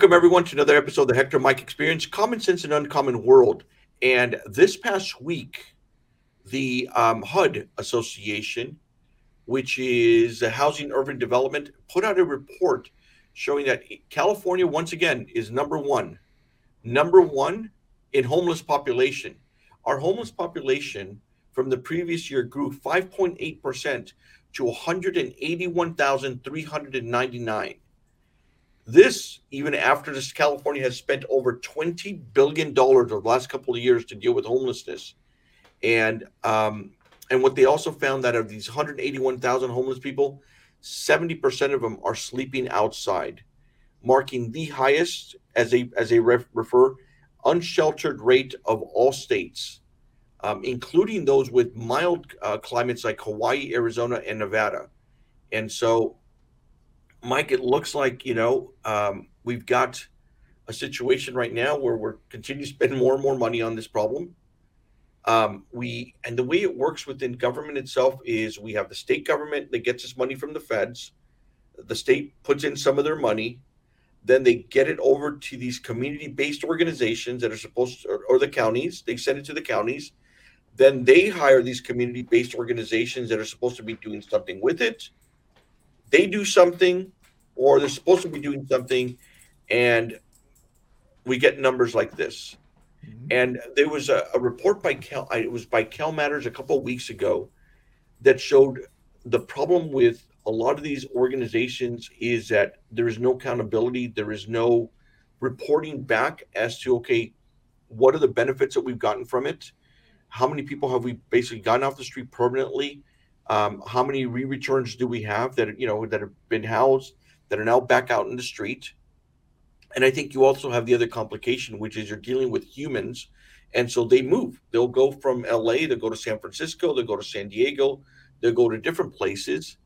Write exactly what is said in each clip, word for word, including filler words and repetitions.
Welcome, everyone, to another episode of the Hector Mike Experience, Common Sense in an Uncommon World. And this past week, the um, H U D Association, which is Housing Urban Development, put out a report showing that California, once again, is number one, number one in homeless population. Our homeless population from the previous year grew five point eight percent to one hundred eighty-one thousand three hundred ninety-nine. This, even after this, California has spent over twenty billion dollars over the last couple of years to deal with homelessness. And um, and what they also found that of these one hundred eighty-one thousand homeless people, seventy percent of them are sleeping outside, marking the highest, as they, as they ref- refer, unsheltered rate of all states, um, including those with mild uh, climates like Hawaii, Arizona, and Nevada. And so, Mike, it looks like, you know, um, we've got a situation right now where we're continuing to spend more and more money on this problem. Um, we and the way it works within government itself is we have the state government that gets its money from the feds. The state puts in some of their money. Then they get it over to these community-based organizations that are supposed to, or, or the counties. They send it to the counties. Then they hire these community-based organizations that are supposed to be doing something with it. They do something, or they're supposed to be doing something, and we get numbers like this. Mm-hmm. And there was a, a report by Cal, it was by CalMatters a couple of weeks ago, that showed the problem with a lot of these organizations is that there is no accountability, there is no reporting back as to, okay, what are the benefits that we've gotten from it? How many people have we basically gotten off the street permanently? Um, how many re-returns do we have that, you know, that have been housed, that are now back out in the street? And I think you also have the other complication, which is you're dealing with humans. And so they move. They'll go from L A, they'll go to San Francisco, they'll go to San Diego, they'll go to different places.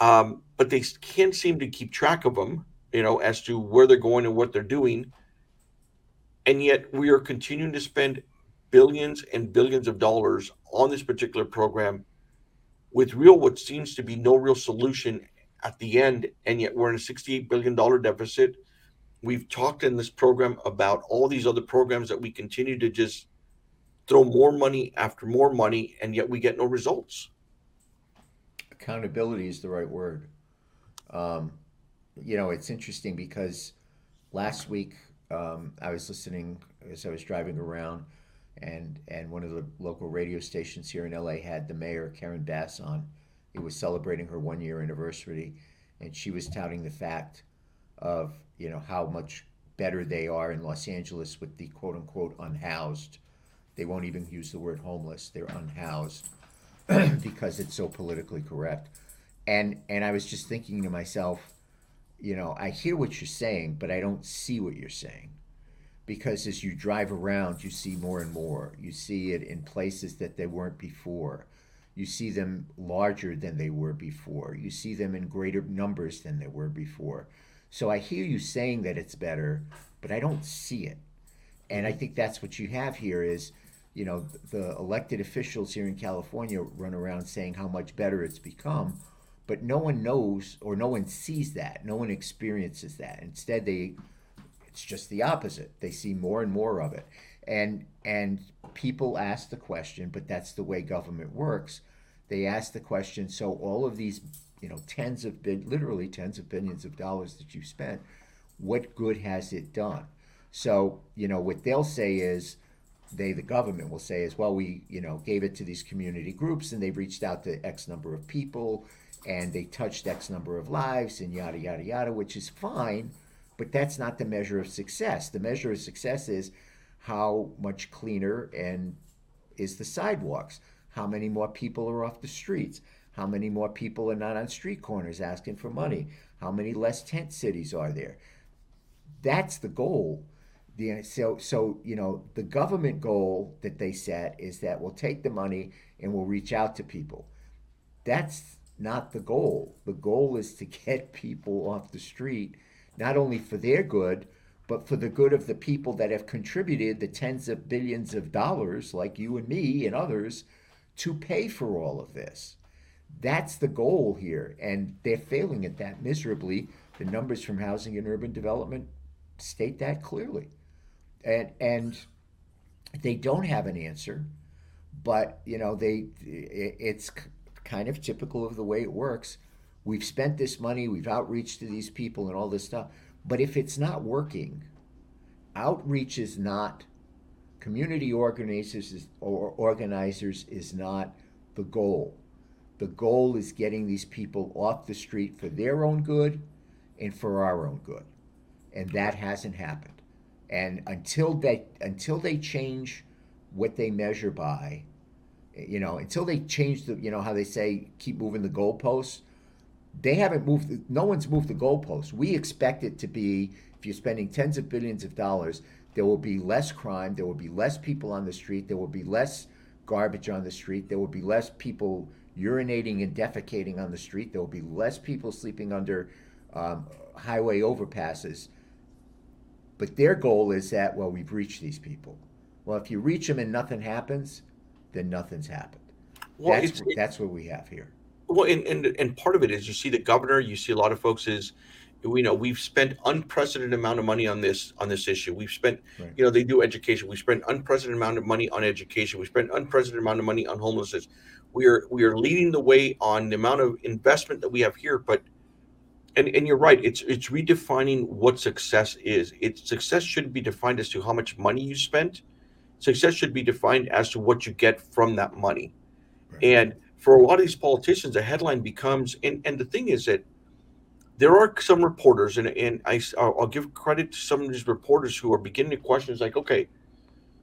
Um, but they can't seem to keep track of them, you know, as to where they're going and what they're doing. And yet we are continuing to spend billions and billions of dollars on this particular program with real, what seems to be no real solution at the end, and yet we're in a sixty-eight billion dollars deficit. We've talked in this program about all these other programs that we continue to just throw more money after more money, and yet we get no results. Accountability is the right word. Um, you know, it's interesting because last week um, I was listening as I was driving around, And and one of the local radio stations here in L A had the mayor, Karen Bass, on. It was celebrating her one-year anniversary, and she was touting the fact of, you know, how much better they are in Los Angeles with the quote-unquote unhoused. They won't even use the word homeless. They're unhoused because it's so politically correct. And and I was just thinking to myself, you know, I hear what you're saying, but I don't see what you're saying. Because as you drive around, you see more and more. You see it in places that they weren't before. You see them larger than they were before. You see them in greater numbers than they were before. So I hear you saying that it's better, but I don't see it. And I think that's what you have here is, you know, the elected officials here in California run around saying how much better it's become, but no one knows or no one sees that. No one experiences that. Instead, they... It's just the opposite. They see more and more of it. And and people ask the question, but that's the way government works. They ask the question, so all of these, you know, tens of, literally tens of billions of dollars that you've spent, what good has it done? So, you know, what they'll say is, they, the government will say is, well, we, you know, gave it to these community groups and they reached out to X number of people and they touched X number of lives and yada, yada, yada, which is fine. But that's not the measure of success. The measure of success is how much cleaner and is the sidewalks, how many more people are off the streets, how many more people are not on street corners asking for money, how many less tent cities are there. That's the goal. The, so, so, you know, the government goal that they set is that we'll take the money and we'll reach out to people. That's not the goal. The goal is to get people off the street, not only for their good, but for the good of the people that have contributed the tens of billions of dollars, like you and me and others, to pay for all of this. That's the goal here, and they're failing at that miserably. The numbers from Housing and Urban Development state that clearly. And and they don't have an answer, but you know, they it's kind of typical of the way it works. We've spent this money, we've outreached to these people and all this stuff, but if it's not working, outreach is not, community organizers is, or organizers is not the goal. The goal is getting these people off the street for their own good and for our own good. And that hasn't happened. And until they, until they change what they measure by, you know, until they change the, you know, how they say, keep moving the goalposts, they haven't moved, no one's moved the goalposts. We expect it to be, if you're spending tens of billions of dollars, there will be less crime, there will be less people on the street, there will be less garbage on the street, there will be less people urinating and defecating on the street, there will be less people sleeping under um, highway overpasses. But their goal is that, well, we've reached these people. Well, if you reach them and nothing happens, then nothing's happened. Well, that's, it, that's what we have here. Well, and, and and part of it is you see the governor, you see a lot of folks is, you know, we've spent unprecedented amount of money on this on this issue. We've spent, right. you know, they do education. We spent unprecedented amount of money on education. We spent unprecedented amount of money on homelessness. We are we are leading the way on the amount of investment that we have here. But and and you're right. It's it's redefining what success is. It's success shouldn't be defined as to how much money you spent. Success should be defined as to what you get from that money. Right. And for a lot of these politicians, the headline becomes, and, and the thing is that there are some reporters, and, and I, I'll give credit to some of these reporters who are beginning to question, like, okay,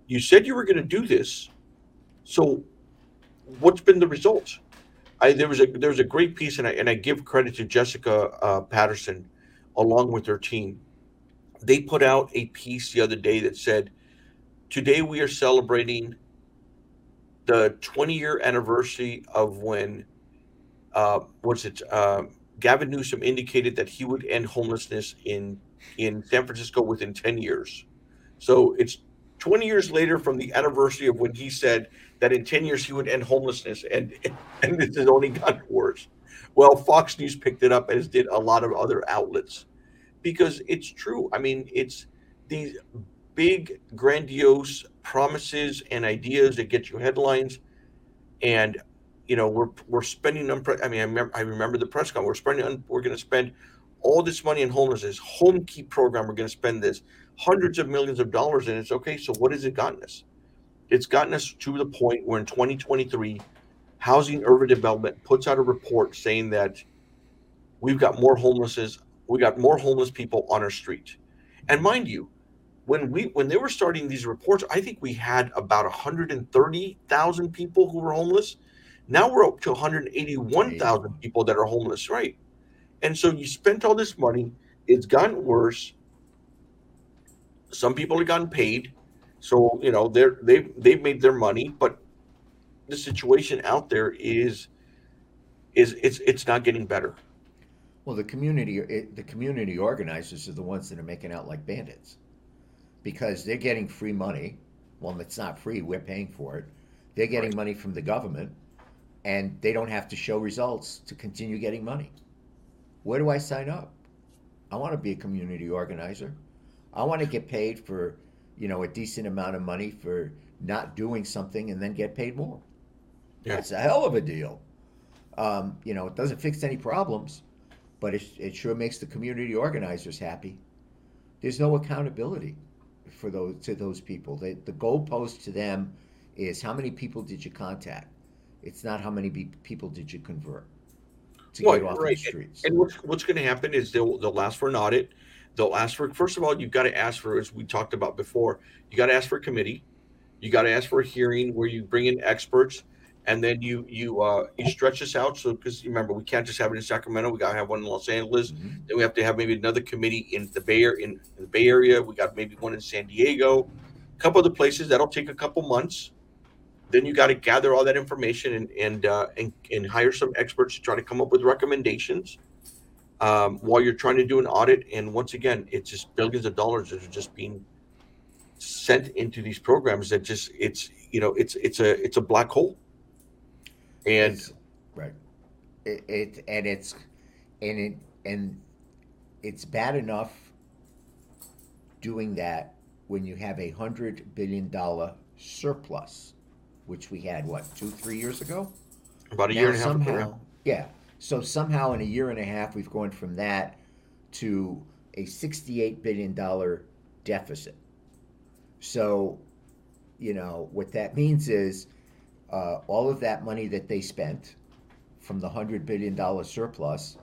you said you were going to do this, so what's been the result? I, there was a there was a great piece, and I and I give credit to Jessica uh, Patterson, along with her team. They put out a piece the other day that said, today we are celebrating the twenty-year anniversary of when, uh, what's it, uh, Gavin Newsom indicated that he would end homelessness in in San Francisco within ten years. So it's twenty years later from the anniversary of when he said that in ten years he would end homelessness, and and this has only gotten worse. Well, Fox News picked it up, as did a lot of other outlets, because it's true. I mean, it's these big, grandiose promises and ideas that get you headlines, and you know we're we're spending. Unpre- I mean, I remember, I remember the press conference. We're spending. Un- we're going to spend all this money in homelessness. HomeKey program. We're going to spend this hundreds of millions of dollars, and it's okay. So what has it gotten us? It's gotten us to the point where in twenty twenty-three, Housing Urban Development puts out a report saying that we've got more homelessness. We got more homeless people on our street, and mind you, When we when they were starting these reports, I think we had about one hundred thirty thousand people who were homeless. Now we're up to one hundred eighty-one thousand people that are homeless, right? And so you spent all this money. It's gotten worse. Some people have gotten paid, so you know they're they've they've made their money. But the situation out there is is it's it's not getting better. Well, the community it, the community organizers are the ones that are making out like bandits, because they're getting free money. Well, it's not free, we're paying for it. They're getting money from the government, and they don't have to show results to continue getting money. Where do I sign up? I want to be a community organizer. I want to get paid for, you know, a decent amount of money for not doing something and then get paid more. Yeah. That's a hell of a deal. Um, you know, it doesn't fix any problems, but it, it sure makes the community organizers happy. There's no accountability for those to those people. They, the goalpost to them is how many people did you contact. It's not how many be, people did you convert to well, get off right. the streets. And, and what's, what's going to happen is they'll they'll ask for an audit. They'll ask for first of all you've got to ask for, as we talked about before, you got to ask for a committee. You got to ask for a hearing where you bring in experts, and then you you uh, you stretch this out. So because remember, we can't just have it in Sacramento. We got to have one in Los Angeles. Mm-hmm. Then we have to have maybe another committee in the Bay Area. In the Bay Area, we got maybe one in San Diego, a couple other places. That'll take a couple months. Then you got to gather all that information and and uh, and and hire some experts to try to come up with recommendations um, while you're trying to do an audit. And once again, it's just billions of dollars that are just being sent into these programs that just it's you know it's it's a it's a black hole. And it's, right, it, it and it's and it and it's bad enough doing that when you have a one hundred billion dollars surplus, which we had, what, two, three years ago? About a now year and a half ago. Yeah. So somehow in a year and a half, we've gone from that to a sixty-eight billion dollars deficit. So, you know, what that means is uh, all of that money that they spent from the one hundred billion dollars surplus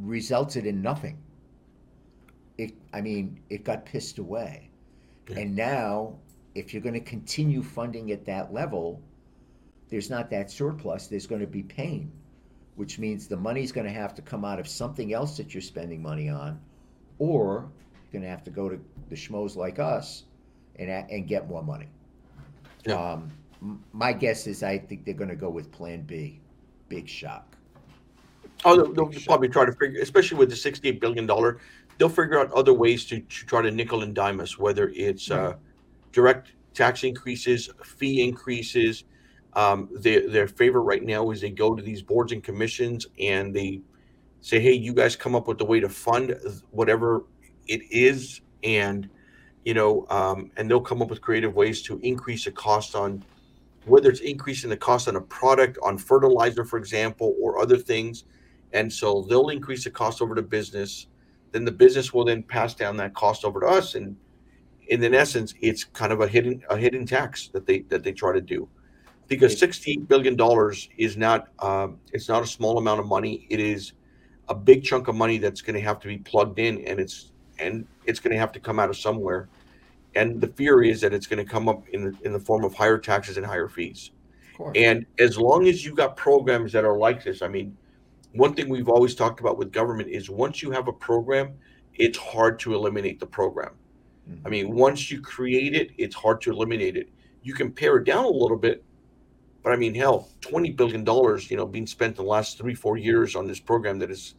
resulted in nothing. It, I mean, it got pissed away. Yeah. And now, if you're going to continue funding at that level, there's not that surplus. There's going to be pain, which means the money's going to have to come out of something else that you're spending money on, or you're going to have to go to the schmoes like us and and get more money. Yeah. Um, my guess is I think they're going to go with Plan B, big shock. Oh, they'll, they'll probably try to figure, especially with the sixty-eight billion dollars, they'll figure out other ways to, to try to nickel and dime us, whether it's uh, direct tax increases, fee increases. Um, their, their favorite right now is they go to these boards and commissions and they say, hey, you guys come up with a way to fund whatever it is. And, you know, um, and they'll come up with creative ways to increase the cost on, whether it's increasing the cost on a product, on fertilizer, for example, or other things. And so they'll increase the cost over to business. Then the business will then pass down that cost over to us. And, and in essence, it's kind of a hidden a hidden tax that they that they try to do. Because sixty-eight billion dollars is not um, it's not a small amount of money. It is a big chunk of money that's going to have to be plugged in, and it's and it's going to have to come out of somewhere. And the fear is that it's going to come up in the, in the form of higher taxes and higher fees. And as long as you got programs that are like this, I mean, one thing we've always talked about with government is once you have a program, it's hard to eliminate the program. Mm-hmm. I mean, once you create it, it's hard to eliminate it. You can pare it down a little bit, but I mean, hell, twenty billion dollars, you know, being spent in the last three, four years on this program that has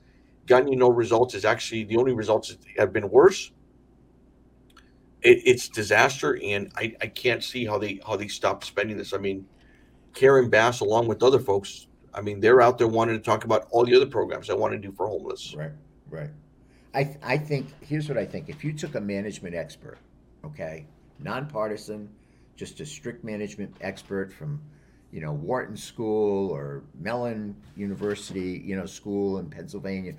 gotten you no results is actually the only results have been worse. It, it's disaster, and I, I can't see how they how they stop spending this. I mean, Karen Bass, along with other folks, I mean, they're out there wanting to talk about all the other programs they want to do for homeless. Right, right. I I think here's what I think: if you took a management expert, okay, nonpartisan, just a strict management expert from, you know, Wharton School or Mellon University, you know, school in Pennsylvania,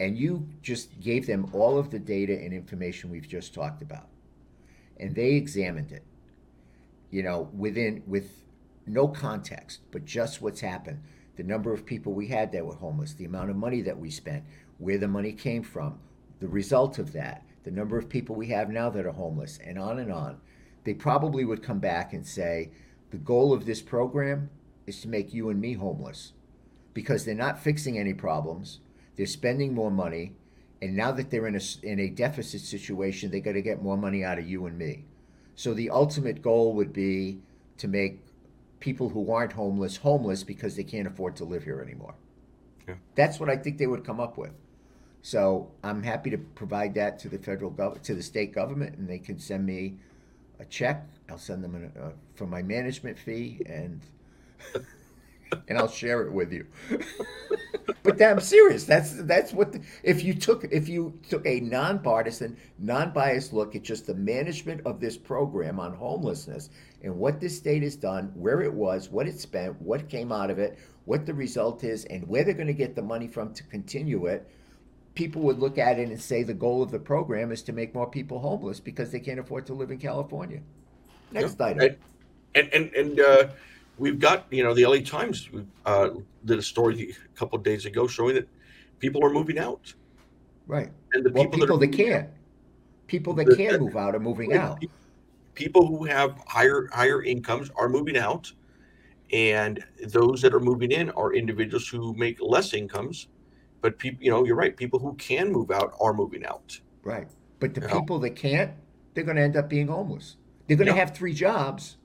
and you just gave them all of the data and information we've just talked about, and they examined it, you know, within with no context, but just what's happened, the number of people we had that were homeless, the amount of money that we spent, where the money came from, the result of that, the number of people we have now that are homeless, and on and on. They probably would come back and say, the goal of this program is to make you and me homeless, because they're not fixing any problems, they're spending more money, and now that they're in a, in a deficit situation, they got to get more money out of you and me. So the ultimate goal would be to make people who aren't homeless homeless because they can't afford to live here anymore. Yeah. That's what I think they would come up with. So I'm happy to provide that to the federal gov- to the state government, and they can send me a check. I'll send them an, uh, for my management fee, and and I'll share it with you. But I'm serious. That's that's what the, if you took if you took a nonpartisan, non-biased look at just the management of this program on homelessness and what this state has done, where it was, what it spent, what came out of it, what the result is, and where they're going to get the money from to continue it, people would look at it and say the goal of the program is to make more people homeless because they can't afford to live in California. Next yeah, item. And and and uh, we've got, you know, the L A Times uh, did a story a couple of days ago showing that people are moving out. Right. And the well, people, people that, that can't, people that can't move out are moving people out. People who have higher higher incomes are moving out, and those that are moving in are individuals who make less incomes. But people, you know, you're right. People who can move out are moving out. Right. But the you people know? that can't, they're going to end up being homeless. They're going yeah. to have three jobs.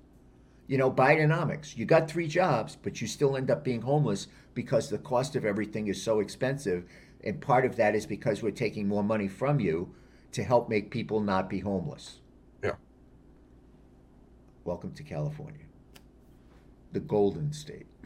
You know, Bidenomics. You got three jobs, but you still end up being homeless because the cost of everything is so expensive. And part of that is because we're taking more money from you to help make people not be homeless. Yeah. Welcome to California, the Golden State.